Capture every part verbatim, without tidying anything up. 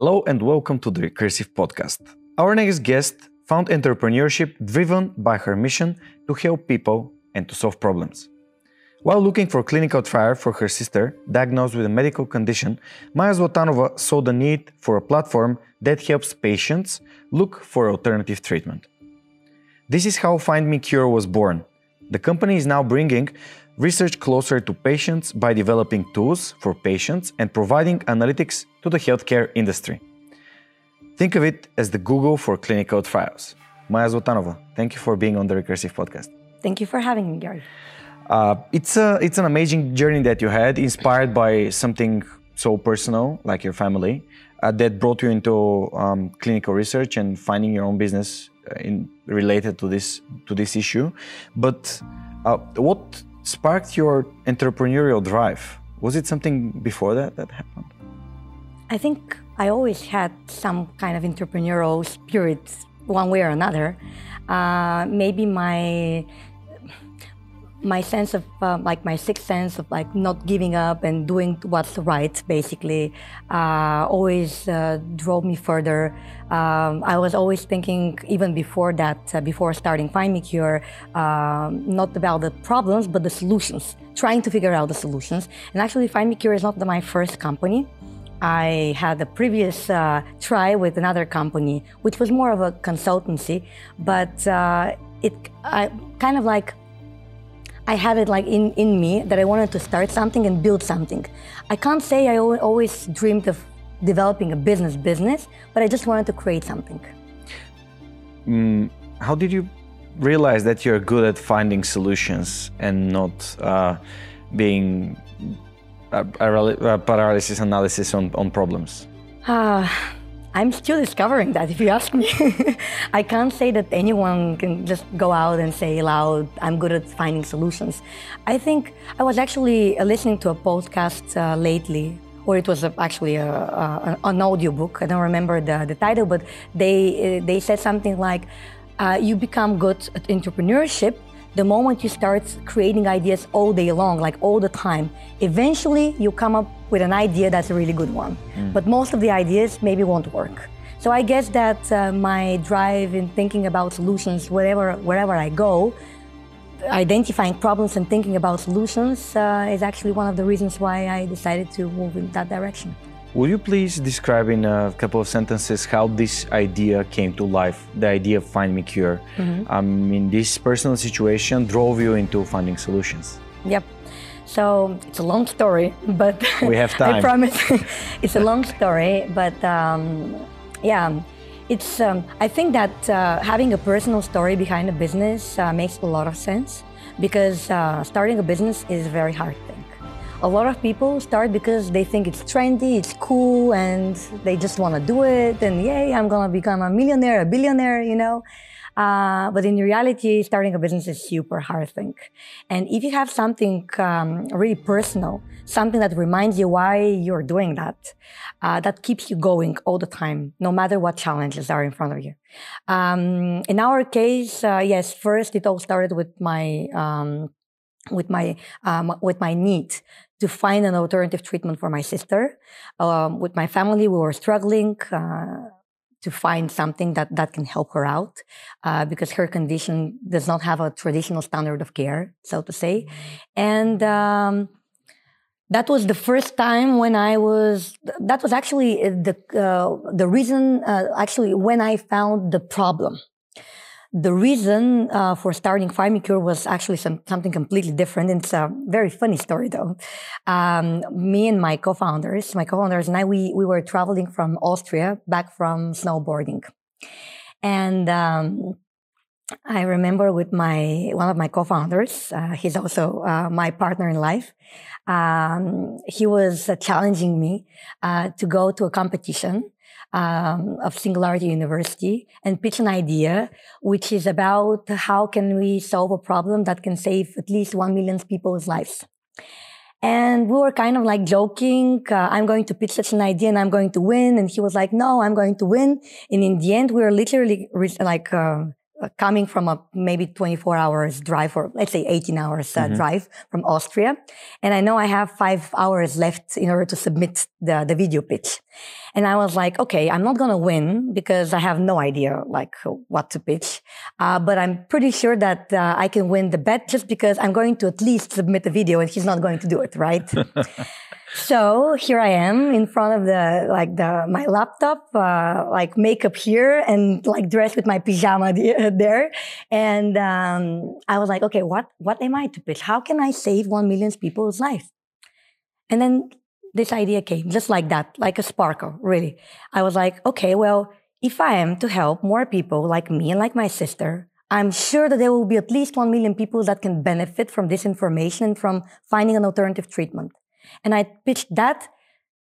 Hello and welcome to the Recursive Podcast. Our next guest found entrepreneurship driven by her mission to help people and to solve problems. While looking for clinical trial for her sister, diagnosed with a medical condition, Maya Zlatanova saw the need for a platform that helps patients look for alternative treatment. This is how FindMeCure was born. The company is now bringing research closer to patients by developing tools for patients and providing analytics to the healthcare industry. Think of it as the Google for clinical trials. Maya Zlatanova, thank you for being on the Recursive Podcast. Thank you for having me, Georgi. Uh, it's, a, it's an amazing journey that you had, inspired by something so personal, like your family, uh, that brought you into um, clinical research and finding your own business in, related to this, to this issue. But uh, what sparked your entrepreneurial drive? Was it something before that that happened? I think I always had some kind of entrepreneurial spirit, one way or another. Uh, maybe my my sense of uh, like my sixth sense of like not giving up and doing what's right, basically, uh, always uh, drove me further. Um, I was always thinking, even before that, uh, before starting FindMeCure, uh, not about the problems but the solutions, trying to figure out the solutions. And actually, FindMeCure is not the, my first company. I had a previous uh, try with another company, which was more of a consultancy, but uh, it I, kind of like I had it like in, in me that I wanted to start something and build something. I can't say I always dreamed of developing a business business, but I just wanted to create something. Mm, how did you realize that you're good at finding solutions and not uh, being a, a, a paralysis analysis on, on problems? Uh, I'm still discovering that, if you ask me. I can't say that anyone can just go out and say loud, I'm good at finding solutions. I think I was actually listening to a podcast uh, lately, or it was actually a, a, an audiobook. I don't remember the, the title, but they, they said something like, uh, you become good at entrepreneurship the moment you start creating ideas all day long, like all the time. Eventually you come up with an idea that's a really good one. Mm. But most of the ideas maybe won't work. So I guess that uh, my drive in thinking about solutions wherever, wherever I go, identifying problems and thinking about solutions uh, is actually one of the reasons why I decided to move in that direction. Would you please describe in a couple of sentences how this idea came to life, the idea of FindMeCure? Mm-hmm. I mean, this personal situation drove you into finding solutions. Yep. So it's a long story, but we have time. I promise it's a long story, but um, yeah, it's. Um, I think that uh, having a personal story behind a business uh, makes a lot of sense, because uh, starting a business is a very hard thing. A lot of people start because they think it's trendy, it's cool, and they just want to do it, and yay, I'm gonna become a millionaire, a billionaire, you know. Uh, but in reality, starting a business is super hard thing. And if you have something um, really personal, something that reminds you why you're doing that, uh, that keeps you going all the time, no matter what challenges are in front of you. Um, in our case, uh, yes, first it all started with my um, with my um, with my need to find an alternative treatment for my sister. Um, with my family, we were struggling. Uh, to find something that, that can help her out, uh, because her condition does not have a traditional standard of care, so to say. And um, that was the first time when I was, that was actually the, uh, the reason, uh, actually when I found the problem. The reason uh, for starting FindMeCure was actually some, something completely different. It's a very funny story, though. Um, me and my co-founders, my co-founders and I, we, we were traveling from Austria back from snowboarding. And um, I remember with my one of my co-founders, uh, he's also uh, my partner in life, um, he was uh, challenging me uh, to go to a competition Um, of Singularity University and pitch an idea, which is about how can we solve a problem that can save at least one million people's lives. And we were kind of like joking, uh, I'm going to pitch such an idea and I'm going to win. And he was like, no, I'm going to win. And in the end, we were literally like uh, uh, coming from a maybe twenty-four hours drive, or let's say eighteen hours uh, mm-hmm. drive from Austria. And I know I have five hours left in order to submit the, the video pitch. And I was like, okay, I'm not going to win because I have no idea like what to pitch. Uh, but I'm pretty sure that uh, I can win the bet just because I'm going to at least submit a video and he's not going to do it, right? So here I am in front of the, like the, my laptop, uh, like makeup here and like dressed with my pajama there. And, um, I was like, okay, what, what am I to pitch? How can I save one million people's lives? And then this idea came just like that, like a sparkle, really. I was like, okay, well, if I am to help more people like me and like my sister, I'm sure that there will be at least one million people that can benefit from this information and from finding an alternative treatment. And I pitched that.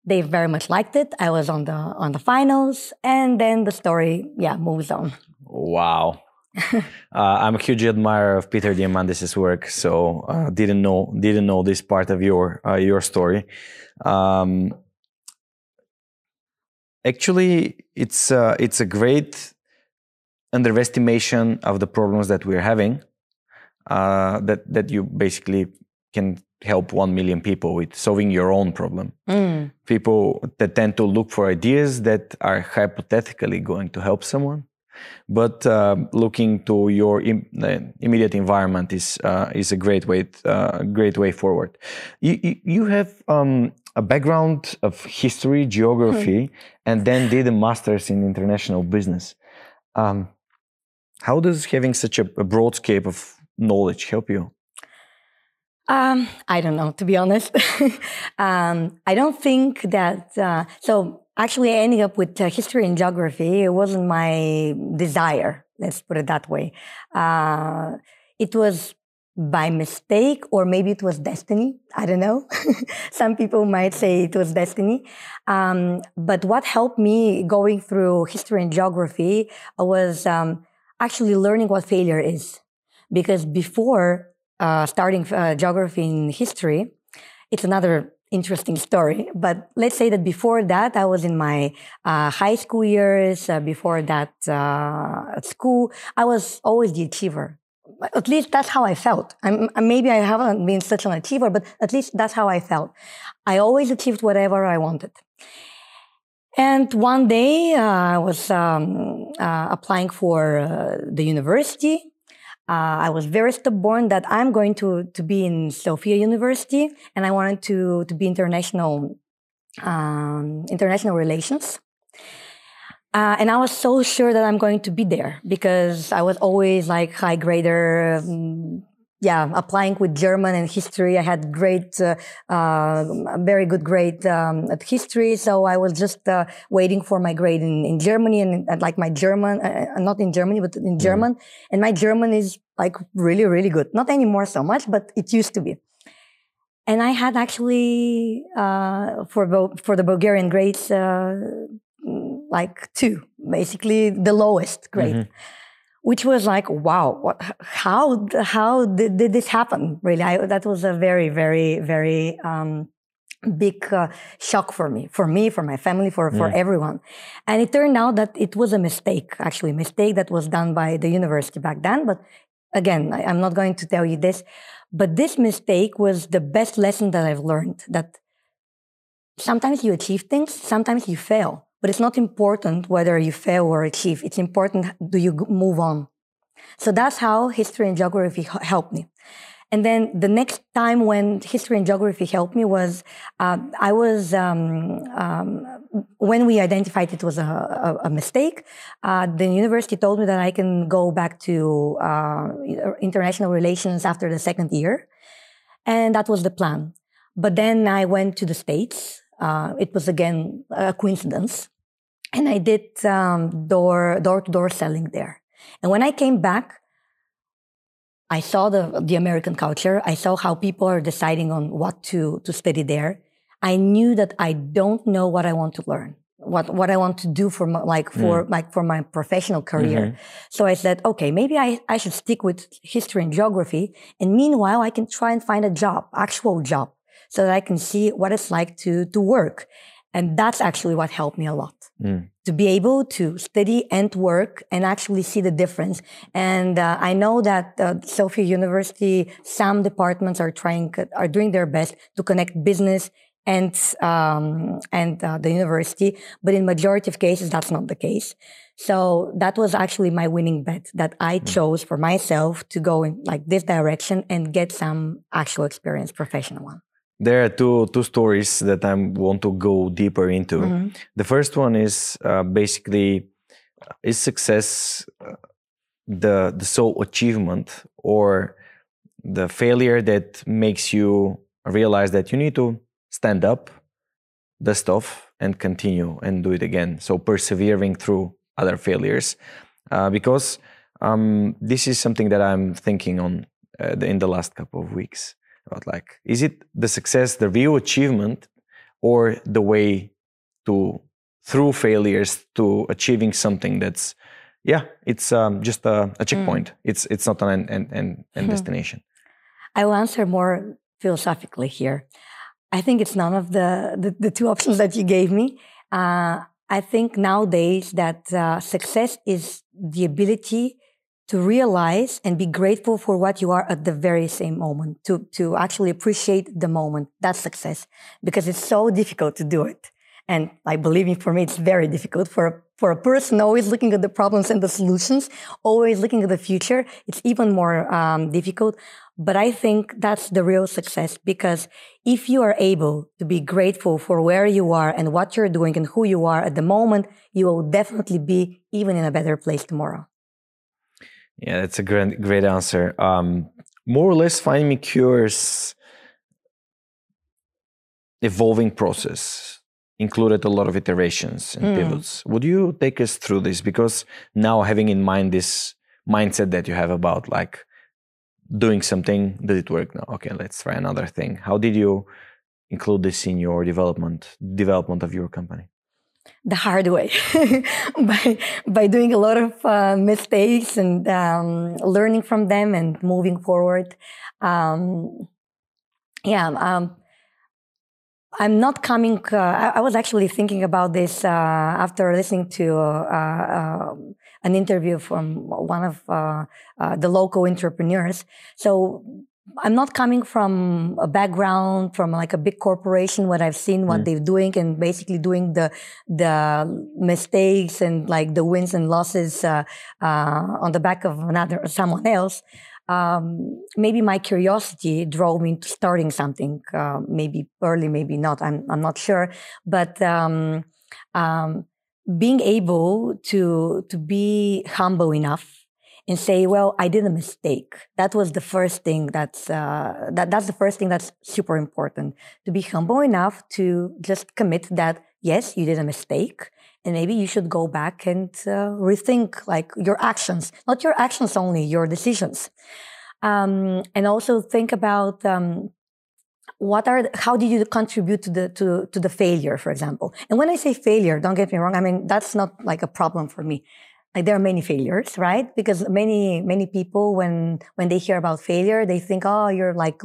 They very much liked it. I was on the on the finals, and then the story, yeah, moves on. Wow. uh, I'm a huge admirer of Peter Diamandis' work, so uh, didn't know didn't know this part of your uh, your story. Um, actually, it's uh, it's a great underestimation of the problems that we're having. Uh, that that you basically can help one million people with solving your own problem. Mm. People that tend to look for ideas that are hypothetically going to help someone, but uh, looking to your im uh, immediate environment is uh, is a great way uh, great way forward. You you, you have um, a background of history, geography, and then did a master's in international business. Um, how does having such a, a broad scope of knowledge help you? Um, I don't know, to be honest. um, I don't think that, uh, so actually I ended up with uh, history and geography. It wasn't my desire, let's put it that way. Uh, it was by mistake, or maybe it was destiny. I don't know. Some people might say it was destiny. Um, but what helped me going through history and geography was um, actually learning what failure is. Because before, Uh, starting uh, geography and history, it's another interesting story. But let's say that before that, I was in my uh, high school years. Uh, before that, uh, at school, I was always the achiever. At least that's how I felt. I'm, maybe I haven't been such an achiever, but at least that's how I felt. I always achieved whatever I wanted. And one day, uh, I was um, uh, applying for uh, the university. Uh, I was very stubborn that I'm going to, to be in Sofia University, and I wanted to, to be international, um, international relations. Uh, and I was so sure that I'm going to be there because I was always like high grader, um, yeah, applying with German and history. I had great, uh, uh, very good grade um, at history. So I was just uh, waiting for my grade in, in Germany and, and like my German, uh, not in Germany, but in German. Mm. And my German is like really, really good. Not anymore so much, but it used to be. And I had actually, uh, for, for the Bulgarian grades, uh, like two, basically the lowest grade. Mm-hmm. Which was like, wow, what, how how did, did this happen? Really, I, that was a very, very, very um, big uh, shock for me, for me, for my family, for, yeah. for everyone. And it turned out that it was a mistake, actually, mistake that was done by the university back then. But again, I, I'm not going to tell you this. But this mistake was the best lesson that I've learned, that sometimes you achieve things, sometimes you fail. But it's not important whether you fail or achieve. It's important, do you move on? So that's how history and geography helped me. And then the next time when history and geography helped me was, uh, I was, um, um, when we identified it was a, a, a mistake, uh, the university told me that I can go back to uh, international relations after the second year. And that was the plan. But then I went to the States. Uh, it was again a coincidence, and I did um, door door to door selling there. And when I came back, I saw the the American culture. I saw how people are deciding on what to to study there. I knew that I don't know what I want to learn, what what I want to do for my, like for mm. like for my professional career. Mm-hmm. So I said, okay, maybe I I should stick with history and geography, and meanwhile I can try and find a job, actual job. So that I can see what it's like to, to work. And that's actually what helped me a lot, mm. to be able to study and work and actually see the difference. And uh, I know that uh, Sofia University, some departments are trying, are doing their best to connect business and um, and uh, the university, but in majority of cases, that's not the case. So that was actually my winning bet, that I chose for myself to go in like this direction and get some actual experience, professional one. There are two two stories that I want to go deeper into. Mm-hmm. The first one is uh, basically, is success uh, the, the sole achievement or the failure that makes you realize that you need to stand up, dust off, and continue and do it again. So persevering through other failures, uh, because um, this is something that I'm thinking on uh, the, in the last couple of weeks. About like, is it the success, the real achievement, or the way to through failures to achieving something that's, yeah, it's um, just a, a checkpoint. Mm. It's it's not an end end end destination. I will answer more philosophically here. I think it's none of the the, the two options that you gave me. Uh, I think nowadays that uh, success is the ability to realize and be grateful for what you are at the very same moment, to, to actually appreciate the moment. That's success, because it's so difficult to do it. And like, believe me, for me, it's very difficult for a, for a person always looking at the problems and the solutions, always looking at the future. It's even more um, difficult. But I think that's the real success, because if you are able to be grateful for where you are and what you're doing and who you are at the moment, you will definitely be even in a better place tomorrow. Yeah, that's a great, great answer. Um, more or less, FindMeCure's evolving process included a lot of iterations and mm. pivots. Would you take us through this? Because now having in mind this mindset that you have about like doing something, did it work? No, okay, let's try another thing. How did you include this in your development, development of your company? The hard way, by, by doing a lot of uh, mistakes and um, learning from them and moving forward. Um, yeah, um, I'm not coming, uh, I, I was actually thinking about this uh, after listening to uh, uh, an interview from one of uh, uh, the local entrepreneurs. So I'm not coming from a background from like a big corporation where I've seen what mm. they're doing and basically doing the the mistakes and like the wins and losses uh, uh, on the back of another someone else. Um, maybe my curiosity drove me into starting something. Uh, maybe early, maybe not. I'm I'm not sure. But um, um, being able to to be humble enough and say, well, I did a mistake. That was the first thing that's, uh, that, that's the first thing that's super important. To be humble enough to just commit that, yes, you did a mistake, and maybe you should go back and uh, rethink like your actions, not your actions only, your decisions. Um, and also think about, um, What are, how did you contribute to the, to, to the failure, for example? And when I say failure, don't get me wrong, I mean, that's not like a problem for me. Like, there are many failures, right? Because many, many people, when, when they hear about failure, they think, oh, you're like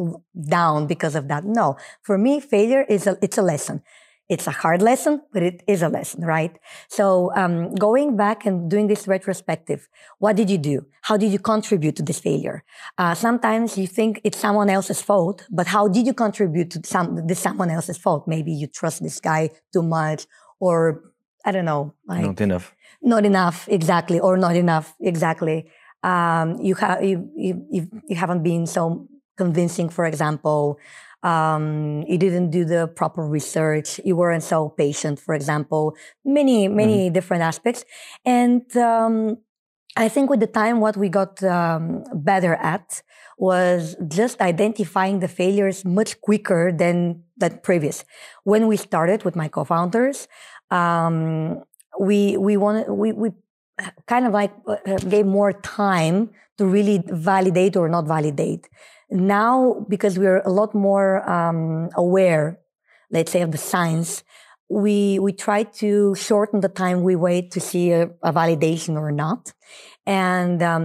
down because of that. No, for me, failure is a, it's a lesson. It's a hard lesson, but it is a lesson, right? So, um, going back and doing this retrospective, what did you do? How did you contribute to this failure? Uh, sometimes you think it's someone else's fault, but how did you contribute to some, this someone else's fault? Maybe you trust this guy too much, or I don't know. Like, not enough. Not enough, exactly, or not enough, exactly. Um, you, ha you, you, you haven't been so convincing, for example. Um, you didn't do the proper research. You weren't so patient, for example. Many, many mm. different aspects. And um, I think with the time, what we got um, better at was just identifying the failures much quicker than, than previous. When we started with my co-founders, um, We we wanted we we kind of like gave more time to really validate or not validate. Now, because we're a lot more um, aware, let's say, of the science, we we try to shorten the time we wait to see a, a validation or not. And um,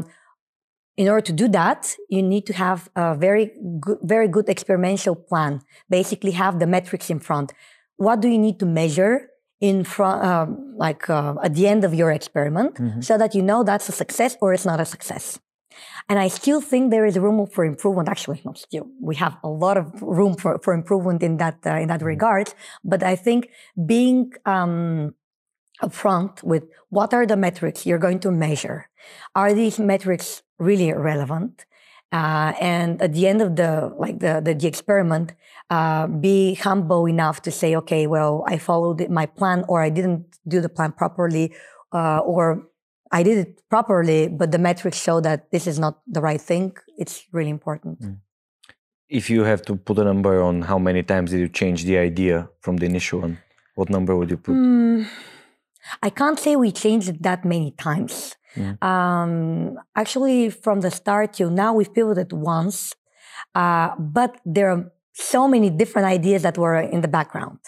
in order to do that, you need to have a very good, very good experimental plan. Basically, have the metrics in front. what do you need to measure in front, uh, like uh, at the end of your experiment, mm-hmm. so that you know that's a success or it's not a success. And I still think there is room for improvement. Actually, not still. We have a lot of room for, for improvement in that uh, in that regard. But I think being um, upfront with what are the metrics you're going to measure? Are these metrics really relevant? Uh, and at the end of the like the the, the experiment, uh, be humble enough to say, okay, well, I followed my plan, or I didn't do the plan properly, uh, or I did it properly, but the metrics show that this is not the right thing. It's really important. Mm. If you have to put a number on how many times did you change the idea from the initial one, what number would you put? Mm, I can't say we changed it that many times. Mm. Um, actually, from the start till now, we've pivoted once, uh, but there are so many different ideas that were in the background.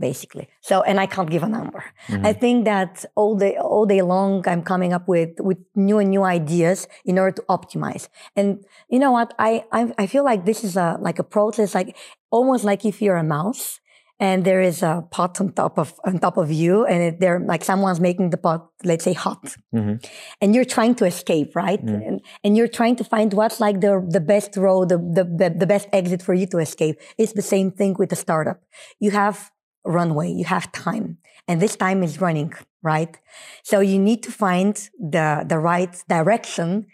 Basically, so and I can't give a number. Mm-hmm. I think that all day, all day long, I'm coming up with with new and new ideas in order to optimize. And you know what? I I, I feel like this is a like a process, like almost like if you're a mouse and there is a pot on top of on top of you, and it, they're like someone's making the pot, let's say, hot, mm-hmm. and you're trying to escape, right? Mm-hmm. And and you're trying to find what's like the the best road, the the the best exit for you to escape. It's the same thing with a startup. You have runway, you have time, and this time is running, right? So you need to find the the right direction,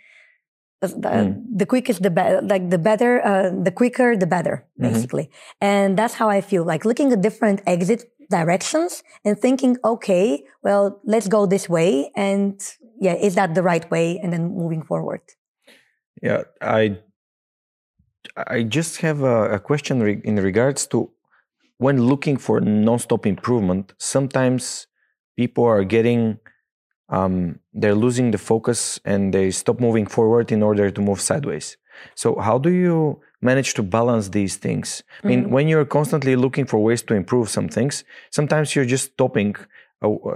the, mm. the quickest, the better, like the better, uh, the quicker, the better, basically. Mm-hmm. And that's how I feel, like looking at different exit directions and thinking, okay, well, let's go this way, and yeah, is that the right way? And then moving forward. Yeah, I I just have a, a question re- in regards to. When looking for non-stop improvement, sometimes people are getting, um, they're losing the focus and they stop moving forward in order to move sideways. So how do you manage to balance these things? I mean, mm-hmm. when you're constantly looking for ways to improve some things, sometimes you're just stopping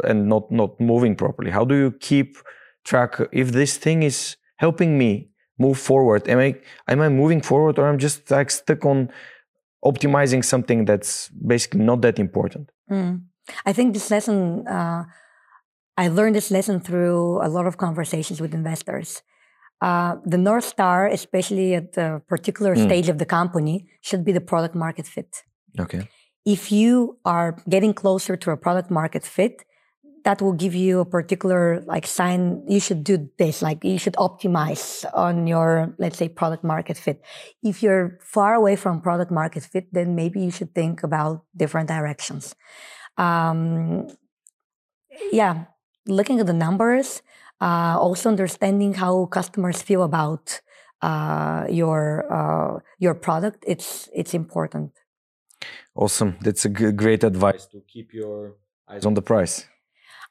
and not, not moving properly. How do you keep track if this thing is helping me move forward? Am I, am I moving forward, or I'm just like stuck on optimizing something that's basically not that important? Mm. I think this lesson, uh, I learned this lesson through a lot of conversations with investors. Uh, the North Star, especially at a particular mm. stage of the company, should be the product market fit. Okay. If you are getting closer to a product market fit, that will give you a particular like sign, you should do this, like you should optimize on your, let's say, product market fit. If you're far away from product market fit, then maybe you should think about different directions. Um, yeah, looking at the numbers, uh, also understanding how customers feel about uh, your uh, your product, it's, it's important. Awesome. That's a good, great advice to keep your eyes on the price.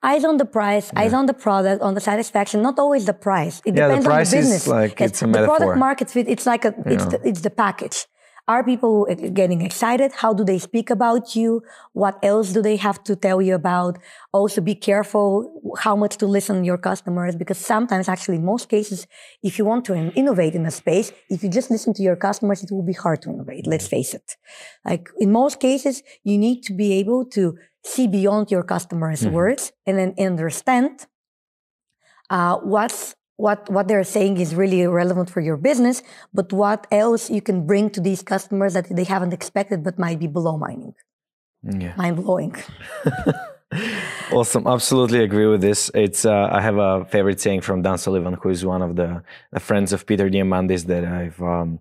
Eyes on the price, yeah. Eyes on the product, on the satisfaction. Not always the price. It yeah, depends the price on the business. Is like, it's, it's a metaphor. The product market fit. It's like a. It's the, it's the package. Are people getting excited? How do they speak about you? What else do they have to tell you about? Also, be careful how much to listen to your customers, because sometimes, actually, in most cases, if you want to innovate in a space, if you just listen to your customers, it will be hard to innovate. Let's face it. Like in most cases, you need to be able to see beyond your customers' mm-hmm. words and then understand uh, what's What what they're saying is really relevant for your business, but what else you can bring to these customers that they haven't expected but might be below mining. Yeah. Mind blowing. Awesome. Absolutely agree with this. It's uh, I have a favorite saying from Dan Sullivan, who is one of the, the friends of Peter Diamandis that I've um,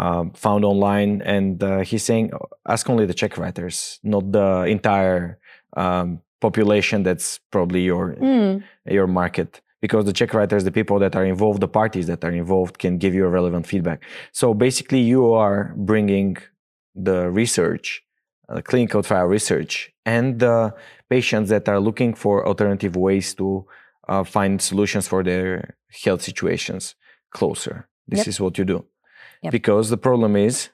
uh, found online. And uh, he's saying, ask only the check writers, not the entire um, population that's probably your mm. your market. Because the check writers, the people that are involved, the parties that are involved can give you a relevant feedback. So basically you are bringing the research, uh, clinical trial research, and the patients that are looking for alternative ways to uh, find solutions for their health situations closer. This yep. is what you do. Yep. Because the problem is?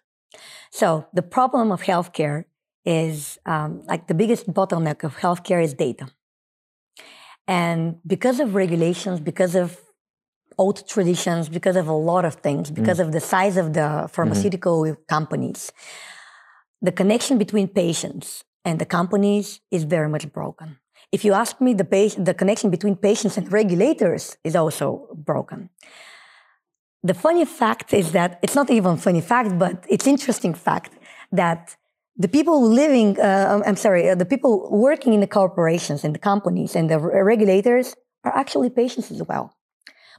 So the problem of healthcare is um, like the biggest bottleneck of healthcare is data. And because of regulations, because of old traditions, because of a lot of things, because mm. of the size of the pharmaceutical mm-hmm. companies, the connection between patients and the companies is very much broken. If you ask me, the, patient, the connection between patients and regulators is also broken. The funny fact is that, it's not even funny fact, but it's interesting fact that the people living, uh, I'm sorry, the people working in the corporations and the companies and the regulators are actually patients as well.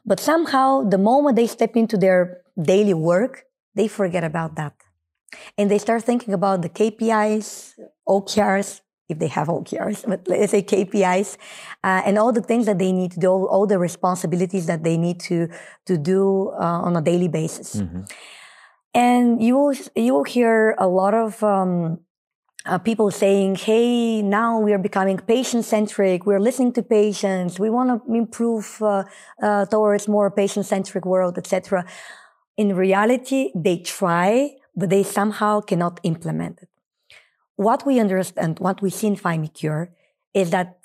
But somehow, the moment they step into their daily work, they forget about that. And they start thinking about the K P Is, O K Rs, if they have O K Rs, but let's say K P Is, uh, and all the things that they need to do, all the responsibilities that they need to, to do uh, on a daily basis. Mm-hmm. And you will, you will hear a lot of um, uh, people saying, hey, now we are becoming patient-centric, we're listening to patients, we want to improve uh, uh, towards more patient-centric world, et cetera. In reality, they try, but they somehow cannot implement it. What we understand, what we see in FindMeCure is that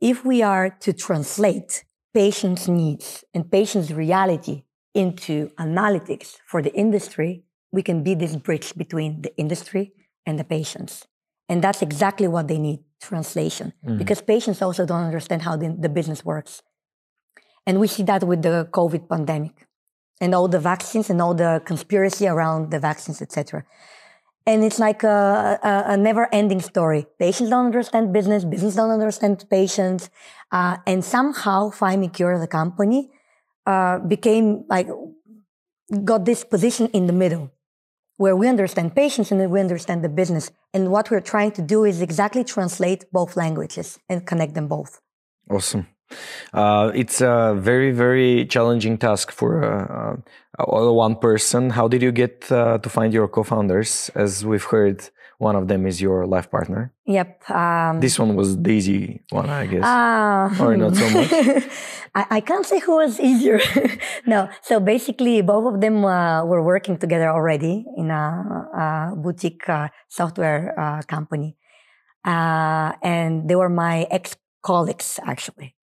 if we are to translate patients' needs and patients' reality into analytics for the industry, we can be this bridge between the industry and the patients. And that's exactly what they need, translation, mm-hmm. because patients also don't understand how the, the business works. And we see that with the COVID pandemic and all the vaccines and all the conspiracy around the vaccines, et cetera. And it's like a, a, a never-ending story. Patients don't understand business, business don't understand patients, uh, and somehow FindMeCure, the company, uh, became like, got this position in the middle, where we understand patients and we understand the business. And what we're trying to do is exactly translate both languages and connect them both. Awesome. Uh, it's a very, very challenging task for uh, uh, one person. How did you get uh, to find your co-founders? As we've heard, one of them is your life partner. Yep. Um, this one was the easy one, I guess. Uh, or not so much. I, I can't say who was easier. No. So basically, both of them uh, were working together already in a, a boutique uh, software uh, company. Uh, and they were my ex-colleagues, actually.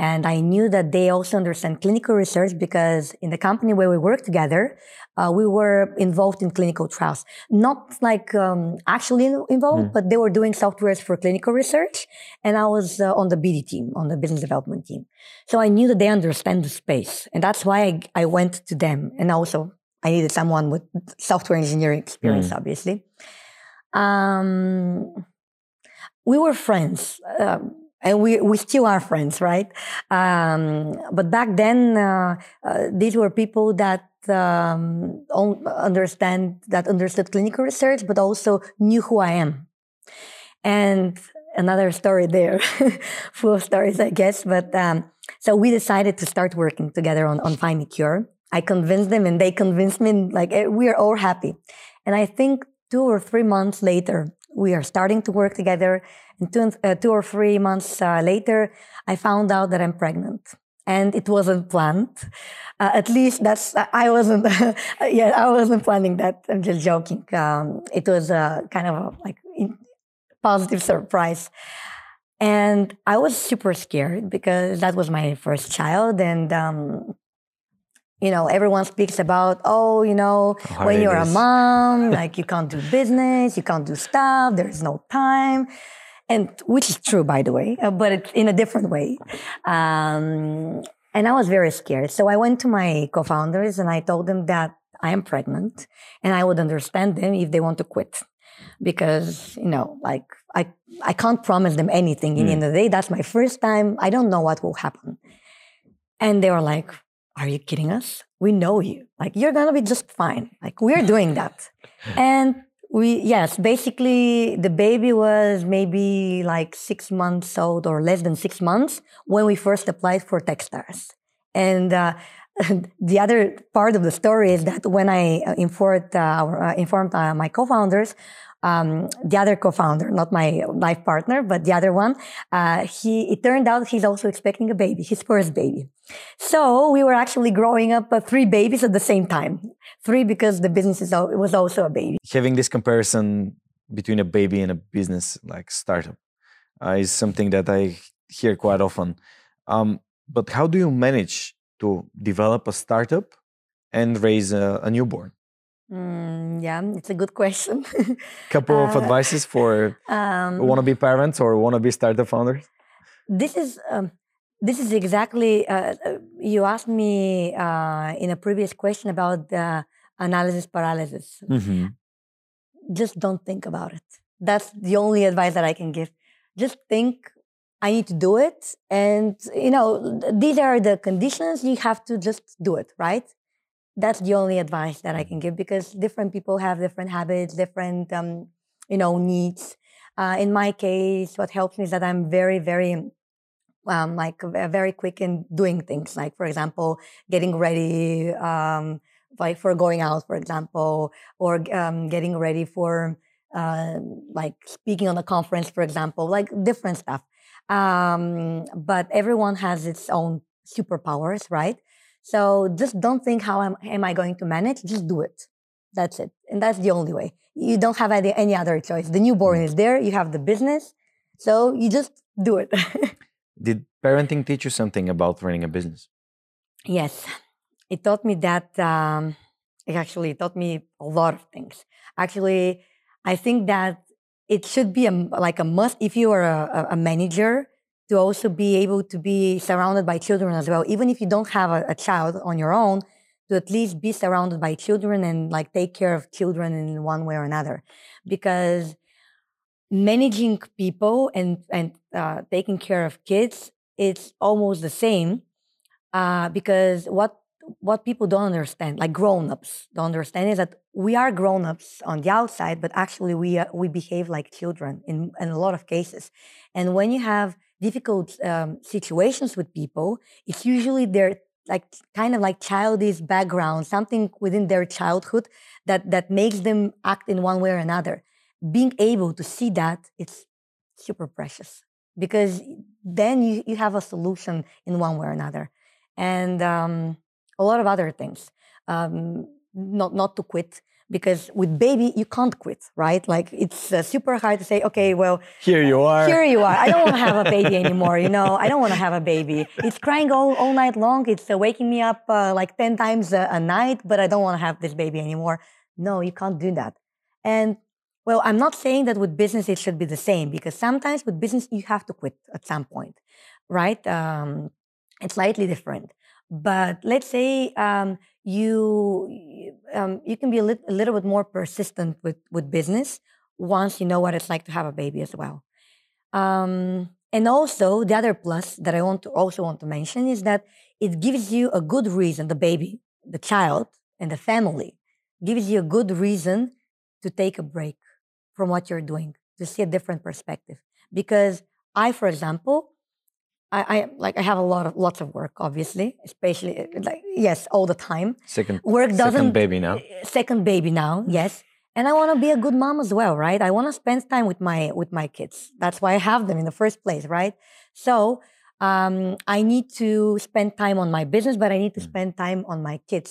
And I knew that they also understand clinical research because in the company where we work together, uh, we were involved in clinical trials. Not like um, actually involved, mm. but they were doing softwares for clinical research. And I was uh, on the B D team, on the business development team. So I knew that they understand the space. And that's why I, I went to them. And also I needed someone with software engineering experience, mm. obviously. Um, we were friends. Um, And we, we still are friends, right? Um, but back then, uh, uh, these were people that um, understand that understood clinical research, but also knew who I am. And another story there, full of stories, I guess. But um, so we decided to start working together on, on FindMeCure. I convinced them, and they convinced me. Like we are all happy. And I think two or three months later, we are starting to work together. And two, uh, two or three months uh, later, I found out that I'm pregnant. And it wasn't planned. Uh, at least that's, I wasn't, yeah, I wasn't planning that. I'm just joking. Um, it was uh, kind of a, like in, positive surprise. And I was super scared because that was my first child. And, um, you know, everyone speaks about, oh, you know, oh, when you're is. a mom, like you can't do business, you can't do stuff, there's no time. And which is true, by the way, uh, but it, in a different way. Um, and I was very scared. So I went to my co-founders and I told them that I am pregnant and I would understand them if they want to quit. Because, you know, like I, I can't promise them anything. Mm. In the end of the day, that's my first time. I don't know what will happen. And they were like, are you kidding us? We know you. Like, you're going to be just fine. Like, we're doing that. And We, yes, basically the baby was maybe like six months old or less than six months when we first applied for Techstars. And uh, the other part of the story is that when I informed, uh, informed uh, my co-founders, um, the other co-founder, not my life partner, but the other one, uh, he, it turned out he's also expecting a baby, his first baby. So we were actually growing up uh, three babies at the same time. Three because the business is al- was also a baby. Having this comparison between a baby and a business like startup uh, is something that I hear quite often. Um, but how do you manage to develop a startup and raise a, a newborn? Mm, yeah, it's a good question. Couple uh, of advices for um, wannabe parents or wannabe startup founders. This is um, this is exactly uh, you asked me uh, in a previous question about uh, analysis paralysis. Mm-hmm. Just don't think about it. That's the only advice that I can give. Just think, I need to do it, and you know these are the conditions. You have to just do it, right? That's the only advice that I can give, because different people have different habits, different, um, you know, needs. Uh, in my case, what helps me is that I'm very, very, um, like, very quick in doing things. Like, for example, getting ready, um, like, for going out, for example, or um, getting ready for, uh, like, speaking on a conference, for example, like, different stuff. Um, but everyone has its own superpowers, right? So just don't think, how am, am I going to manage? Just do it. That's it. And that's the only way. You don't have any, any other choice. The newborn is there. You have the business. So you just do it. Did parenting teach you something about running a business? Yes. It taught me that, um, it actually taught me a lot of things. Actually, I think that it should be a, like a must if you are a, a manager, to also be able to be surrounded by children as well. Even if you don't have a, a child on your own, to at least be surrounded by children and like take care of children in one way or another. Because managing people and, and uh, taking care of kids, it's almost the same uh, because what, what people don't understand, like grown-ups don't understand, is that we are grown-ups on the outside, but actually we, uh, we behave like children in, in a lot of cases. And when you have difficult um, situations with people, it's usually their like kind of like childish background, something within their childhood that that makes them act in one way or another. Being able to see that, it's super precious, because then you, you have a solution in one way or another. And um, a lot of other things, um, not, not to quit. Because with baby, you can't quit, right? Like, it's uh, super hard to say, okay, well... Here you are. Here you are. I don't want to have a baby anymore, you know? I don't want to have a baby. It's crying all, all night long. It's uh, waking me up uh, like ten times a, a night, but I don't want to have this baby anymore. No, you can't do that. And, well, I'm not saying that with business it should be the same, because sometimes with business you have to quit at some point, right? Um, it's slightly different. But let's say... Um, You um, you can be a, lit, a little bit more persistent with, with business once you know what it's like to have a baby as well. Um, and also, the other plus that I want to also want to mention is that it gives you a good reason, the baby, the child, and the family, gives you a good reason to take a break from what you're doing, to see a different perspective. Because I, for example... I, I like I have a lot of lots of work, obviously, especially like yes, all the time. Second work doesn't second baby now. Second baby now, yes. And I want to be a good mom as well, right? I want to spend time with my with my kids. That's why I have them in the first place, right? So um, I need to spend time on my business, but I need to spend time on my kids.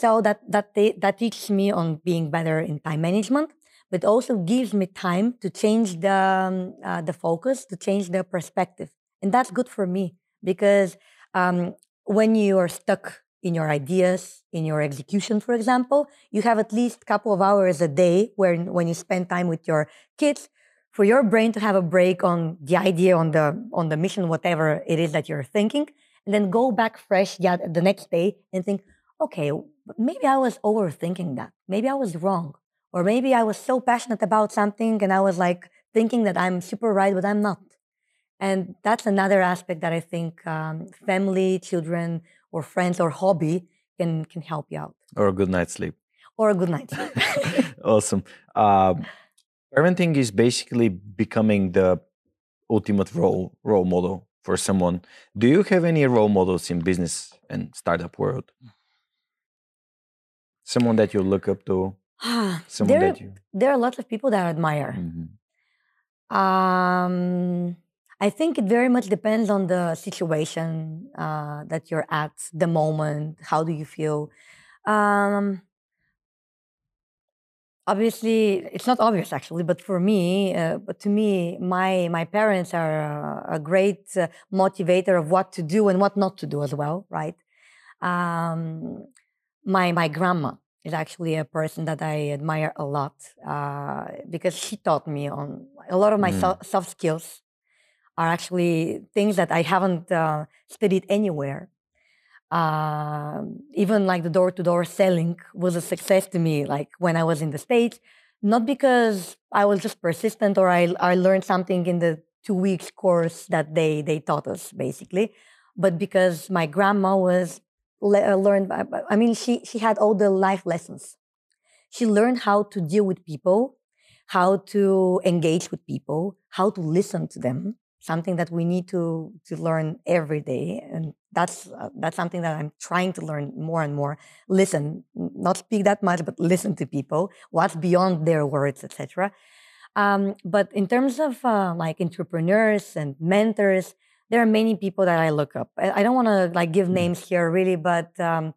So that that they, that teaches me on being better in time management, but also gives me time to change the um, uh, the focus, to change the perspective. And that's good for me, because um, when you are stuck in your ideas, in your execution, for example, you have at least a couple of hours a day where when you spend time with your kids for your brain to have a break on the idea, on the, on the mission, whatever it is that you're thinking, and then go back fresh yeah, the next day and think, okay, maybe I was overthinking that. Maybe I was wrong. Or maybe I was so passionate about something and I was like thinking that I'm super right, but I'm not. And that's another aspect that I think um, family, children, or friends, or hobby can can help you out. Or a good night's sleep. Or a good night's sleep. Awesome. Uh, parenting is basically becoming the ultimate role role model for someone. Do you have any role models in business and startup world? Someone that you look up to? Someone there, that you... there are lots of people that I admire. Mm-hmm. Um... I think it very much depends on the situation uh, that you're at, the moment, how do you feel. Um, obviously, it's not obvious actually, but for me, uh, but to me, my, my parents are a, a great uh, motivator of what to do and what not to do as well, right? Um, my, my grandma is actually a person that I admire a lot uh, because she taught me on a lot of my mm. so- soft skills are actually things that I haven't uh, studied anywhere. Uh, even like the door-to-door selling was a success to me, like when I was in the States, not because I was just persistent or I, I learned something in the two weeks course that they, they taught us basically, but because my grandma was le- learned, I mean, she, she had all the life lessons. She learned how to deal with people, how to engage with people, how to listen to them, something that we need to, to learn every day. And that's, uh, that's something that I'm trying to learn more and more. Listen, not speak that much, but listen to people, what's beyond their words, et cetera. Um, but in terms of uh, like entrepreneurs and mentors, there are many people that I look up. I, I don't want to like give names here really, but um,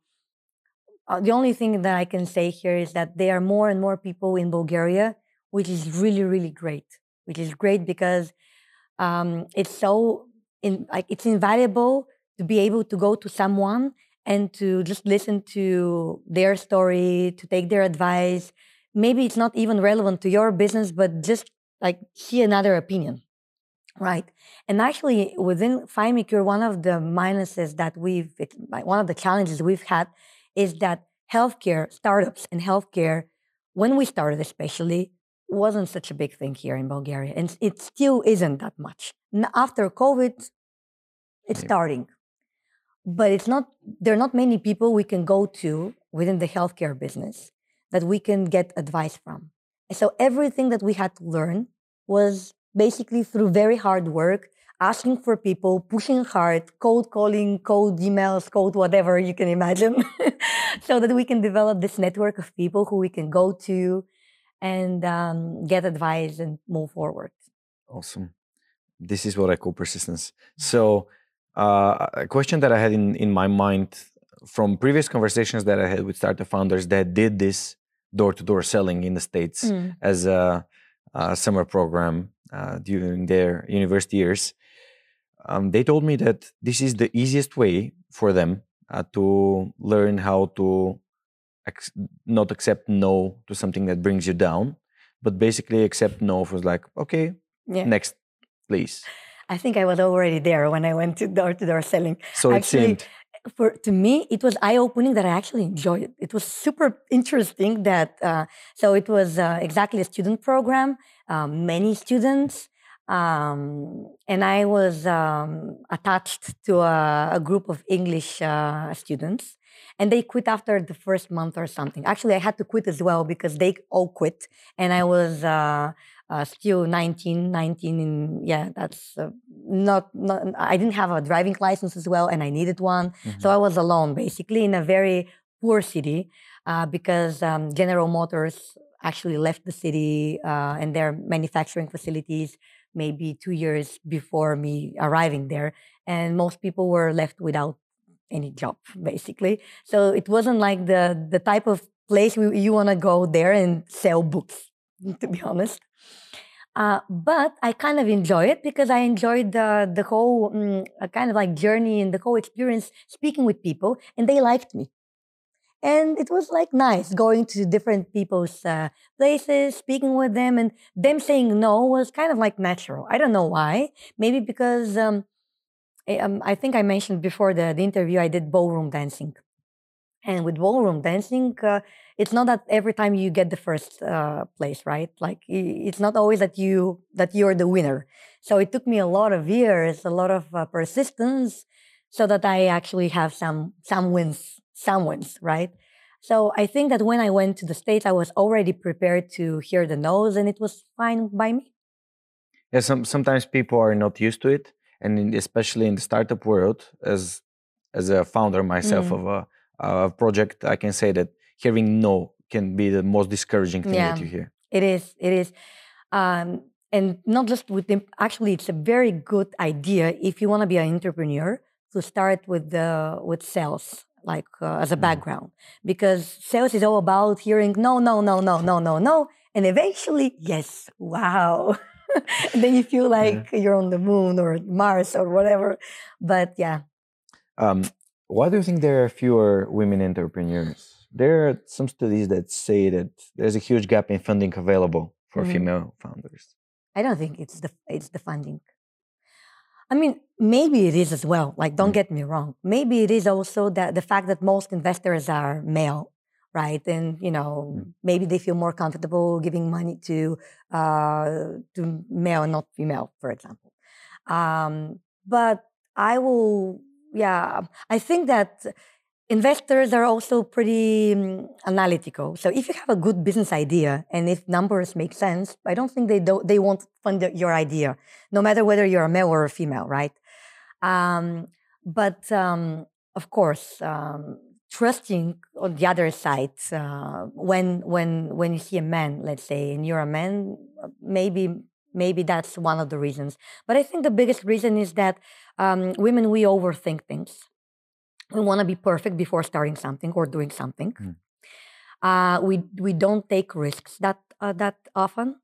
the only thing that I can say here is that there are more and more people in Bulgaria, which is really, really great, which is great because um, it's so, in, like it's invaluable to be able to go to someone and to just listen to their story, to take their advice. Maybe it's not even relevant to your business, but just like hear another opinion, right? And actually within FindMeCure, one of the minuses that we've, it, one of the challenges we've had is that healthcare, startups and healthcare, when we started especially, wasn't such a big thing here in Bulgaria. And it still isn't that much. After COVID, it's starting. But it's not, there are not many people we can go to within the healthcare business that we can get advice from. And so everything that we had to learn was basically through very hard work, asking for people, pushing hard, cold calling, cold emails, cold whatever you can imagine, so that we can develop this network of people who we can go to and um, get advice and move forward. Awesome. This is what I call persistence. So uh, a question that I had in, in my mind from previous conversations that I had with startup founders that did this door-to-door selling in the States mm. as a, a summer program uh, during their university years, um, they told me that this is the easiest way for them uh, to learn how to Ex- not accept no to something that brings you down, but basically accept no for like, okay, yeah. next, please. I think I was already there when I went to door-to-door selling. So actually, it seemed. For, to me, it was eye-opening that I actually enjoyed it. It was super interesting that, uh, so it was uh, exactly a student program, um, many students, um, and I was um, attached to a, a group of English uh, students. And they quit after the first month or something. Actually, I had to quit as well because they all quit. And I was uh, uh, still nineteen, nineteen. In, yeah, that's uh, not, not, I didn't have a driving license as well and I needed one. Mm-hmm. So I was alone basically in a very poor city uh, because um, General Motors actually left the city uh, and their manufacturing facilities maybe two years before me arriving there. And most people were left without any job, basically. So it wasn't like the, the type of place we, you want to go there and sell books, to be honest. Uh, but I kind of enjoy it because I enjoyed the, the whole um, kind of like journey and the whole experience speaking with people, and they liked me. And it was like nice going to different people's uh, places, speaking with them, and them saying no was kind of like natural. I don't know why. Maybe because... Um, Um, I think I mentioned before the, the interview, I did ballroom dancing. And with ballroom dancing, uh, it's not that every time you get the first uh, place, right? Like, it's not always that, you, that you're the winner. So it took me a lot of years, a lot of uh, persistence, so that I actually have some, some wins, some wins, right? So I think that when I went to the States, I was already prepared to hear the no's, and it was fine by me. Yeah, some, sometimes people are not used to it. And in, especially in the startup world, as as a founder myself mm. of a, a project, I can say that hearing no can be the most discouraging thing yeah, that you hear. It is, it is. Um, and not just with them. Actually, it's a very good idea if you want to be an entrepreneur to start with the, with sales, like uh, as a background. Mm. Because sales is all about hearing no, no, no, no, no, no, no. And eventually, yes, wow. And then you feel like yeah. you're on the moon or Mars or whatever. But yeah. Um, why do you think there are fewer women entrepreneurs? There are some studies that say that there's a huge gap in funding available for mm-hmm. female founders. I don't think it's the it's the funding. I mean, maybe it is as well. Like, don't mm-hmm. get me wrong. Maybe it is also that the fact that most investors are male, right? And, you know, mm-hmm. maybe they feel more comfortable giving money to uh, to male and not female, for example. Um, but I will, yeah, I think that investors are also pretty um, analytical. So if you have a good business idea and if numbers make sense, I don't think they do, they won't fund the, your idea, no matter whether you're a male or a female, right? Um, but um, of course, um, trusting on the other side, uh, when when when you see a man, let's say, and you're a man, maybe maybe that's one of the reasons. But I think the biggest reason is that um, women, we overthink things. We want to be perfect before starting something or doing something. Mm. Uh, we we don't take risks that uh, that often,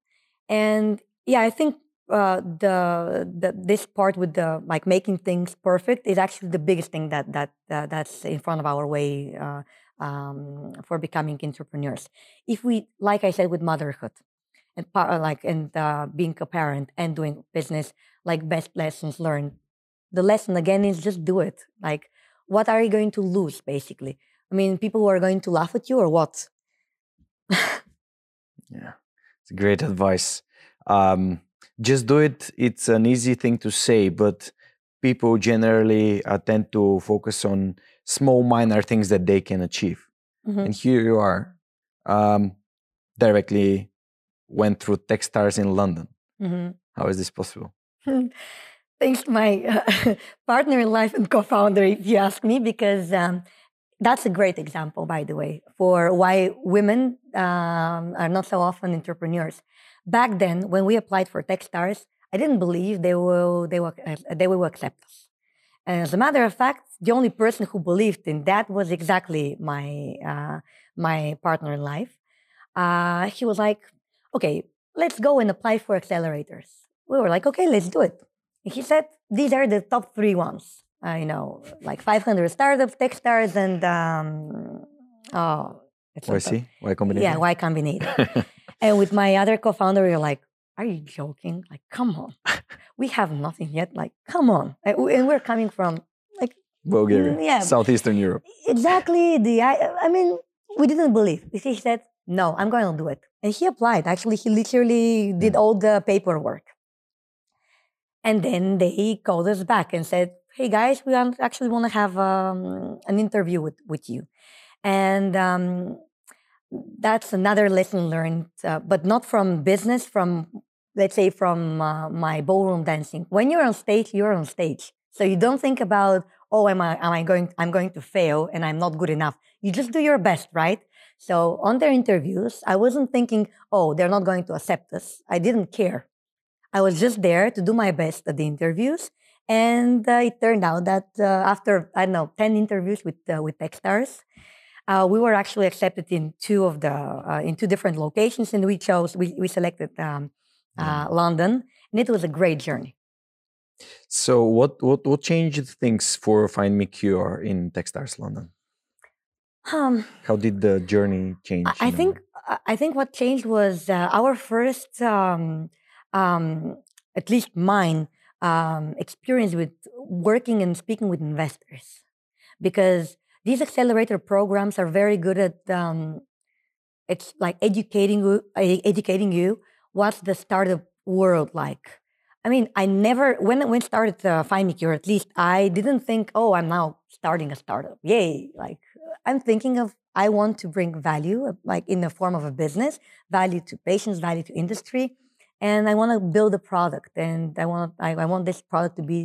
and yeah, I think uh, the, the this part with the like making things perfect is actually the biggest thing that that uh, that's in front of our way uh, um, for becoming entrepreneurs. If we, like I said, with motherhood and par- like and uh, being a parent and doing business, like best lessons learned. The lesson again is just do it, like. What are you going to lose, basically? I mean, people who are going to laugh at you or what? Yeah, it's great advice. Um, just do it. It's an easy thing to say, but people generally uh, tend to focus on small, minor things that they can achieve. Mm-hmm. And here you are, um, directly went through Techstars in London. Mm-hmm. How is this possible? Thanks to my uh, partner in life and co-founder, if you ask me, because um, that's a great example, by the way, for why women um, are not so often entrepreneurs. Back then, when we applied for Techstars, I didn't believe they will, they will, uh, they will accept us. And as a matter of fact, the only person who believed in that was exactly my, uh, my partner in life. Uh, he was like, okay, let's go and apply for accelerators. We were like, okay, let's do it. He said, these are the top three ones, uh, you know, like five hundred startups, Techstars, and, um, oh, it's Y C, Y Combinator. Yeah, Y Combinator. And with my other co-founder, we were like, are you joking? Like, come on. We have nothing yet. Like, come on. And we're coming from, like, Bulgaria, yeah, Southeastern Europe. Exactly. The I, I mean, we didn't believe. He said, no, I'm going to do it. And he applied. Actually, he literally did yeah. all the paperwork. And then they called us back and said, hey, guys, we actually want to have um, an interview with, with you. And um, that's another lesson learned, uh, but not from business, from, let's say, from uh, my ballroom dancing. When you're on stage, you're on stage. So you don't think about, oh, am I, am I going, I'm going to fail and I'm not good enough. You just do your best, right? So on their interviews, I wasn't thinking, oh, they're not going to accept us. I didn't care. I was just there to do my best at the interviews, and uh, it turned out that uh, after, I don't know, ten interviews with uh, with Techstars, uh, we were actually accepted in two of the uh, in two different locations, and we chose we we selected um, uh, London, and it was a great journey. So, what what what changed things for FindMeCure in Techstars London? Um, How did the journey change? I, I think know? I think what changed was uh, our first. Um, Um, at least mine, um, experience with working and speaking with investors. Because these accelerator programs are very good at, um, it's like educating, educating you what's the startup world like. I mean, I never, when when started uh, FindMeCure, at least I didn't think, oh, I'm now starting a startup. Yay. Like, I'm thinking of, I want to bring value, like in the form of a business, value to patients, value to industry. And I want to build a product, and I want I, I want this product to be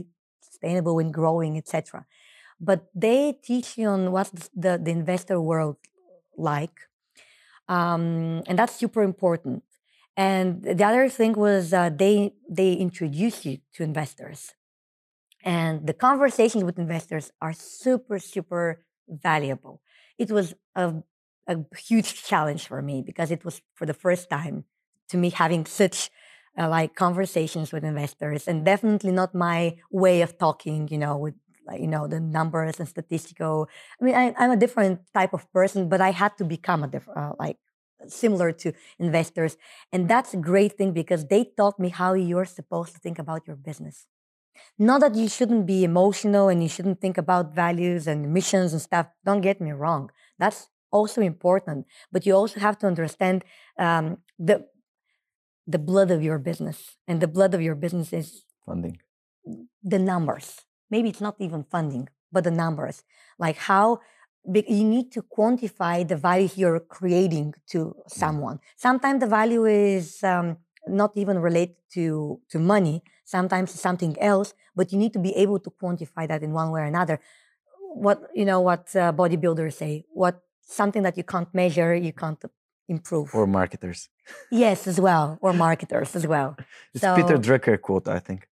sustainable and growing, et cetera. But they teach you on what's the, the investor world like, um, and that's super important. And the other thing was uh, they they introduce you to investors, and the conversations with investors are super super valuable. It was a, a huge challenge for me because it was for the first time. To me, having such uh, like conversations with investors, and definitely not my way of talking, you know, with you know, the numbers and statistical. I mean, I, I'm a different type of person, but I had to become a different, uh, like, similar to investors. And that's a great thing because they taught me how you're supposed to think about your business. Not that you shouldn't be emotional and you shouldn't think about values and missions and stuff. Don't get me wrong. That's also important. But you also have to understand um, the the blood of your business. And the blood of your business is funding. The numbers. Maybe it's not even funding, but the numbers. Like how you need to quantify the value you're creating to someone. Sometimes the value is um, not even related to, to money. Sometimes it's something else, but you need to be able to quantify that in one way or another. What, you know, what uh, bodybuilders say, what something that you can't measure, you can't improve. Or marketers. Yes, as well. Or marketers as well. It's so, Peter Drucker quote, I think.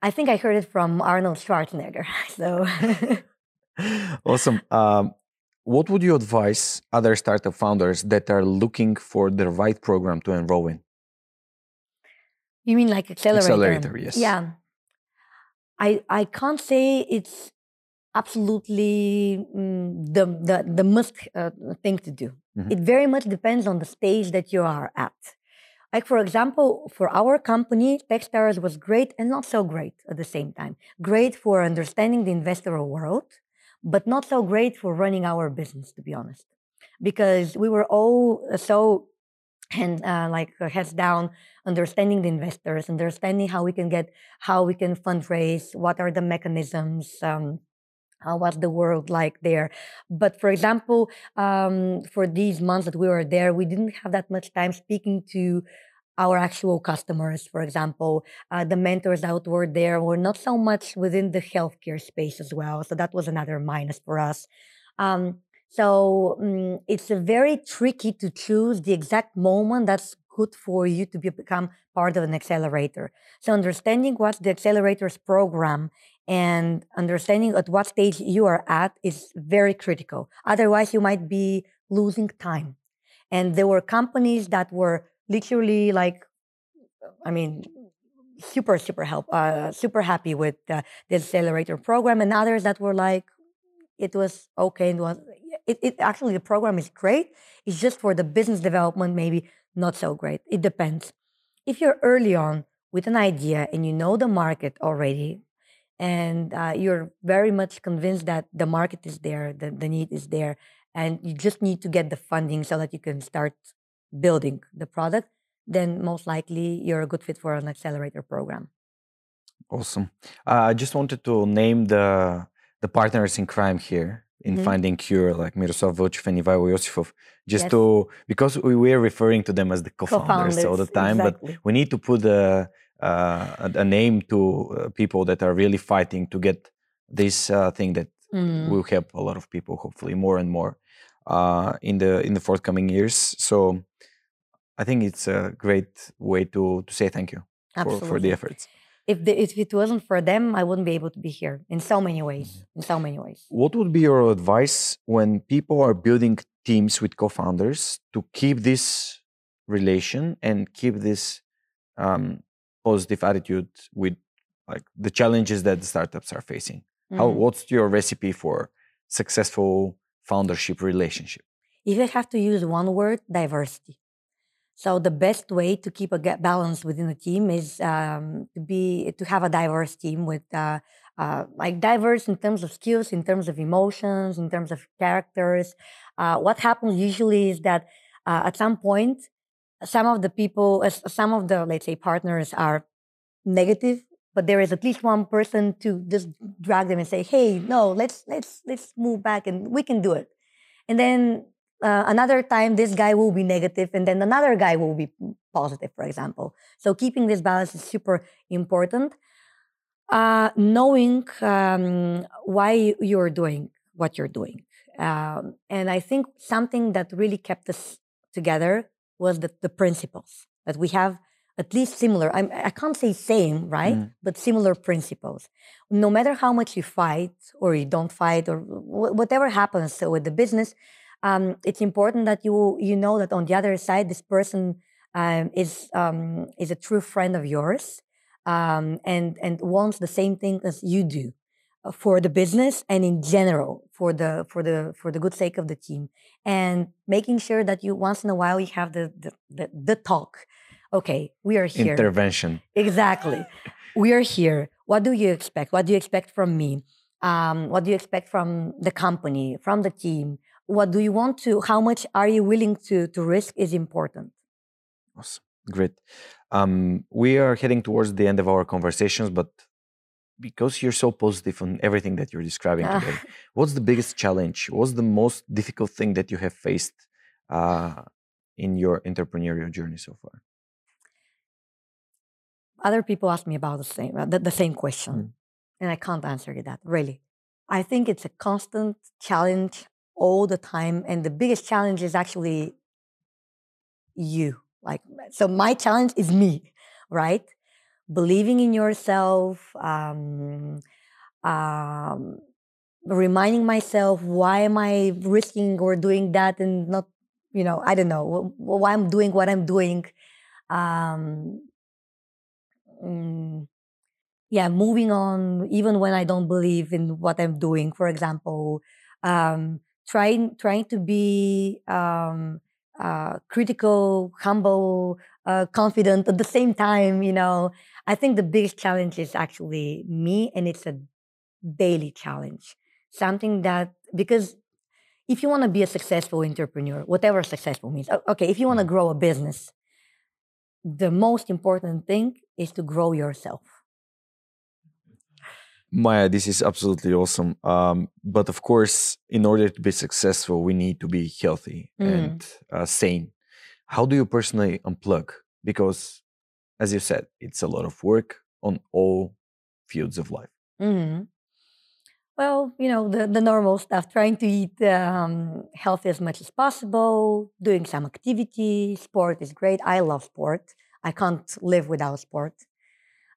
I think I heard it from Arnold Schwarzenegger. So... Awesome. Um, what would you advise other startup founders that are looking for the right program to enroll in? You mean like Accelerator? Accelerator, yes. Yeah. I I can't say it's absolutely mm, the, the, the must uh, thing to do. Mm-hmm. It very much depends on the stage that you are at. Like, for example, for our company, Techstars was great and not so great at the same time. Great for understanding the investor world, but not so great for running our business, to be honest, because we were all so and uh, like heads down, understanding the investors, understanding how we can get, how we can fundraise, what are the mechanisms, um, how was the world like there. But for example, um, for these months that we were there, we didn't have that much time speaking to our actual customers, for example. Uh, the mentors that were there were not so much within the healthcare space as well. So that was another minus for us. Um, so um, it's a very tricky to choose the exact moment that's good for you to be, become part of an accelerator. So understanding what's the accelerator's program and understanding at what stage you are at is very critical. Otherwise, you might be losing time. And there were companies that were literally like, I mean, super, super help, uh, super happy with uh, the accelerator program, and others that were like, it was okay. It was, it, it actually the program is great. It's just for the business development, maybe not so great. It depends. If you're early on with an idea and you know the market already, and uh, you're very much convinced that the market is there, the, the need is there, and you just need to get the funding so that you can start building the product, then most likely you're a good fit for an accelerator program. Awesome. Uh, I just wanted to name the the partners in crime here in mm-hmm. Finding Cure, like Miroslav Vouchov and Iva Yosifov, just yes. to, because we were referring to them as the co-founders, co-founders all the time, exactly. But we need to put a, uh, a name to uh, people that are really fighting to get this uh, thing that mm. will help a lot of people, hopefully more and more uh, in the in the forthcoming years. So I think it's a great way to, to say thank you for, for the efforts. If, the, if it wasn't for them, I wouldn't be able to be here in so many ways, in so many ways. What would be your advice when people are building teams with co-founders to keep this relation and keep this um, positive attitude with like the challenges that the startups are facing? Mm. How, what's your recipe for successful foundership relationship? If I have to use one word, diversity. So the best way to keep a balance within a team is um, to be to have a diverse team with uh, uh, like diverse in terms of skills, in terms of emotions, in terms of characters. Uh, what happens usually is that uh, at some point, some of the people, uh, some of the let's say partners are negative, but there is at least one person to just drag them and say, "Hey, no, let's let's let's move back and we can do it," and then. Uh, another time, this guy will be negative, and then another guy will be positive, for example. So keeping this balance is super important. Uh, knowing um, why you're doing what you're doing. Um, and I think something that really kept us together was the, the principles, that we have at least similar, I'm, I can't say same, right? Mm. But similar principles. No matter how much you fight or you don't fight or wh- whatever happens with the business, Um, it's important that you you know that on the other side, this person um, is um, is a true friend of yours um, and and wants the same thing as you do. for the business and in general for the for the for the good sake of the team, and making sure that you once in a while you have the the the, the talk. Okay, we are here. Intervention. Exactly. We are here. What do you expect? What do you expect from me? Um, what do you expect from the company, from the team? What do you want to? How much are you willing to to risk is important. Awesome. Great. Um, we are heading towards the end of our conversations, but because you're so positive on everything that you're describing uh. today, what's the biggest challenge? What's the most difficult thing that you have faced uh, in your entrepreneurial journey so far? Other people ask me about the same, the, the same question, mm. and I can't answer that, really. I think it's a constant challenge all the time, and the biggest challenge is actually you. Like, so my challenge is me, right? Believing in yourself, um, um, reminding myself, why am I risking or doing that and not, you know, I don't know, why I'm doing what I'm doing. Um, mm, yeah, moving on, even when I don't believe in what I'm doing, for example, um, trying, trying to be um, uh, critical, humble, uh, confident at the same time, you know. I think the biggest challenge is actually me, and it's a daily challenge. Something that, because if you want to be a successful entrepreneur, whatever successful means, okay, if you want to grow a business, the most important thing is to grow yourself. Maya, this is absolutely awesome. Um, but of course, in order to be successful, we need to be healthy mm. and uh, sane. How do you personally unplug? Because, as you said, it's a lot of work on all fields of life. Mm-hmm. Well, you know, the, the normal stuff, trying to eat um, healthy as much as possible, doing some activity. Sport is great. I love sport. I can't live without sport.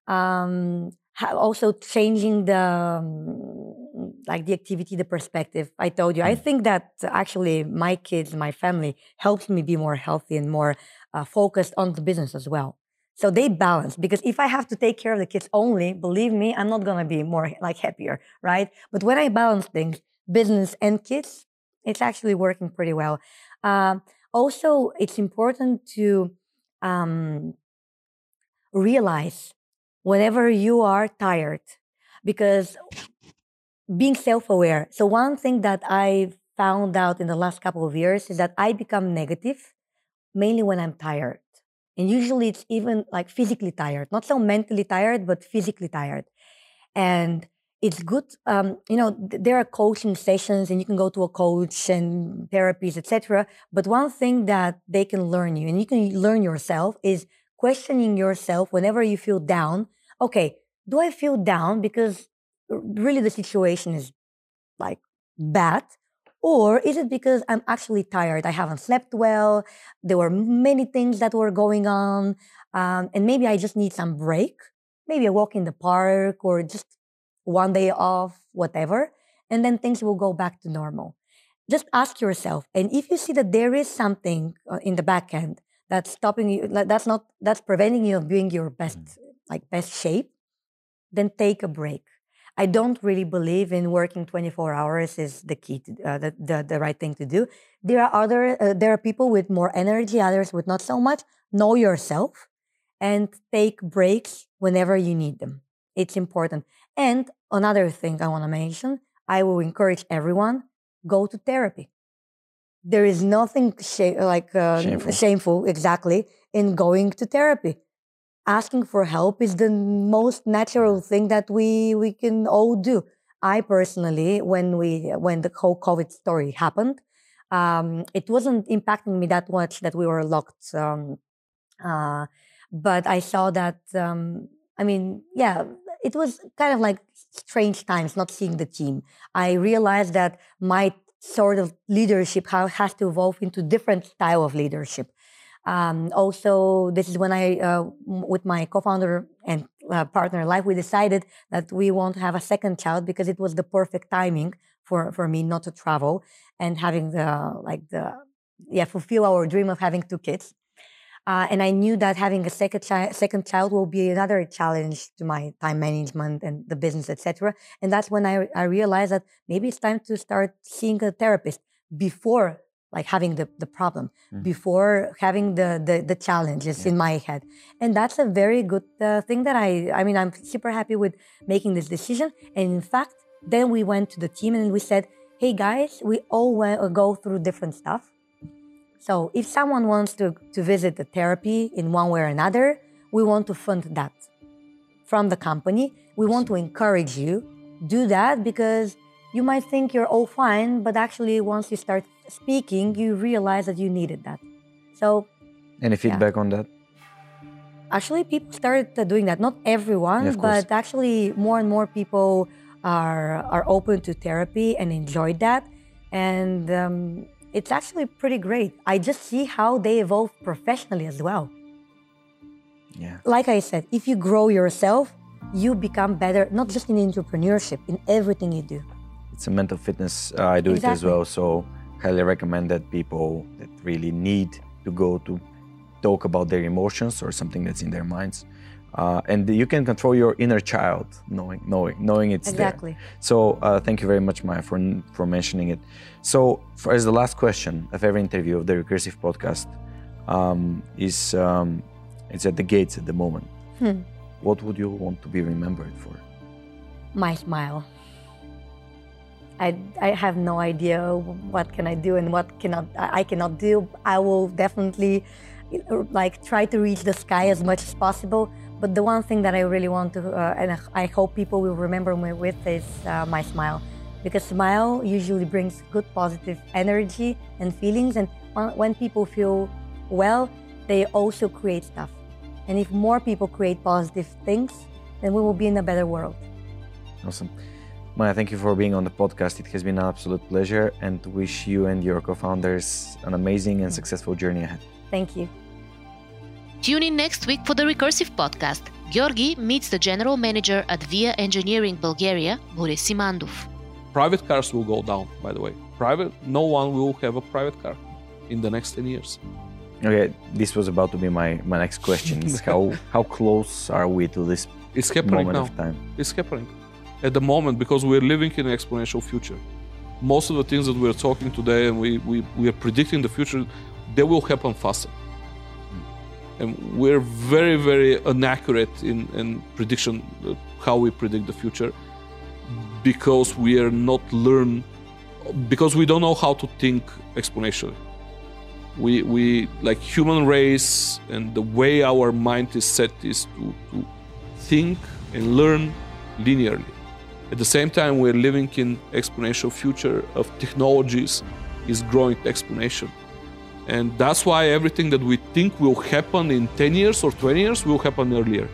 Um, also changing the, um, like the activity, the perspective. I told you, I think that actually my kids, my family helps me be more healthy and more uh, focused on the business as well. So they balance, because if I have to take care of the kids only, believe me, I'm not going to be more like happier, right? But when I balance things, business and kids, it's actually working pretty well. Uh, also, it's important to um, realize whenever you are tired, because being self-aware. So one thing that I found out in the last couple of years is that I become negative mainly when I'm tired. And usually it's even like physically tired, not so mentally tired, but physically tired. And it's good, um, you know, th there are coaching sessions and you can go to a coach and therapies, et cetera. But one thing that they can learn you and you can learn yourself is questioning yourself whenever you feel down. Okay, do I feel down because really the situation is like bad? Or is it because I'm actually tired? I haven't slept well. There were many things that were going on. Um, and maybe I just need some break. Maybe a walk in the park or just one day off, whatever. And then things will go back to normal. Just ask yourself. And if you see that there is something in the back end that's stopping you, that's not, that's preventing you of being your best, like best shape, then take a break. I don't really believe in working twenty-four hours is the key, to, uh, the, the, the right thing to do. There are other, uh, there are people with more energy, others with not so much. Know yourself and take breaks whenever you need them. It's important. And another thing I want to mention, I will encourage everyone, go to therapy. There is nothing sh- like uh, shameful. shameful, exactly, in going to therapy. Asking for help is the most natural thing that we, we can all do. I personally, when we when the whole COVID story happened, um, it wasn't impacting me that much that we were locked. Um, uh, but I saw that, um, I mean, yeah, it was kind of like strange times not seeing the team. I realized that my sort of leadership has to evolve into different style of leadership. Um, also, this is when I, uh, with my co-founder and uh, partner in life, we decided that we won't have a second child because it was the perfect timing for, for me not to travel and having the, like the, yeah, fulfill our dream of having two kids. Uh, and I knew that having a second, chi- second child will be another challenge to my time management and the business, et cetera. And that's when I, I realized that maybe it's time to start seeing a therapist before like having the, the problem, mm. before having the, the, the challenges yeah. in my head. And that's a very good uh, thing that I, I mean, I'm super happy with making this decision. And in fact, then we went to the team and we said, hey guys, we all went, go through different stuff. So if someone wants to, to visit the therapy in one way or another, we want to fund that from the company. We want to encourage you, do that, because you might think you're all fine, but actually once you start speaking, you realize that you needed that. So, any feedback yeah. on that? Actually, people started doing that. Not everyone, yeah, but actually more and more people are are open to therapy and enjoy that. And um, it's actually pretty great. I just see how they evolve professionally as well. Yeah. Like I said, if you grow yourself, you become better, not just in entrepreneurship, in everything you do. It's a mental fitness. Uh, I do exactly. it as well, so highly recommend that people that really need to go to talk about their emotions or something that's in their minds. Uh, and you can control your inner child, knowing knowing, knowing it's exactly. there. So uh, thank you very much, Maya, for, for mentioning it. So for, as the last question of every interview of the Recursive Podcast um, is, um, it's at the gates at the moment. Hmm. What would you want to be remembered for? My smile. I, I have no idea what can I do and what cannot I cannot do. I will definitely like try to reach the sky as much as possible. But the one thing that I really want to, uh, and I hope people will remember me with, is uh, my smile. Because smile usually brings good positive energy and feelings. And when people feel well, they also create stuff. And if more people create positive things, then we will be in a better world. Awesome. Maya, thank you for being on the podcast. It has been an absolute pleasure, and wish you and your co-founders an amazing and successful journey ahead. Thank you. Tune in next week for the Recursive Podcast. Georgi meets the general manager at Via Engineering Bulgaria, Boris Simandov. Private cars will go down, by the way. Private, no one will have a private car in the next ten years. Okay, this was about to be my, my next question. how, how close are we to this it's happening moment now. of time? It's happening. At the moment, because we're living in an exponential future. Most of the things that we're talking today and we, we, we are predicting the future, they will happen faster. Mm. And we're very, very inaccurate in, in prediction, uh, how we predict the future, because we are not learn, because we don't know how to think exponentially. We, we like human race, and the way our mind is set is to, to think and learn linearly. At the same time, we're living in exponential future of technologies is growing exponentially. And that's why everything that we think will happen in ten years or twenty years will happen earlier,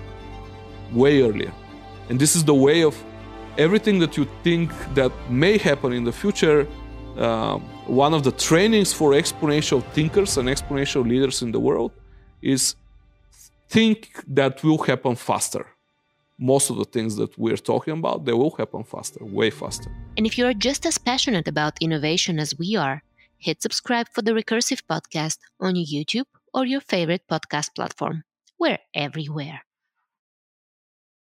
way earlier. And this is the way of everything that you think that may happen in the future. Uh, one of the trainings for exponential thinkers and exponential leaders in the world is think that will happen faster. Most of the things that we're talking about, they will happen faster, way faster. And if you're just as passionate about innovation as we are, hit subscribe for the Recursive Podcast on YouTube or your favorite podcast platform. We're everywhere.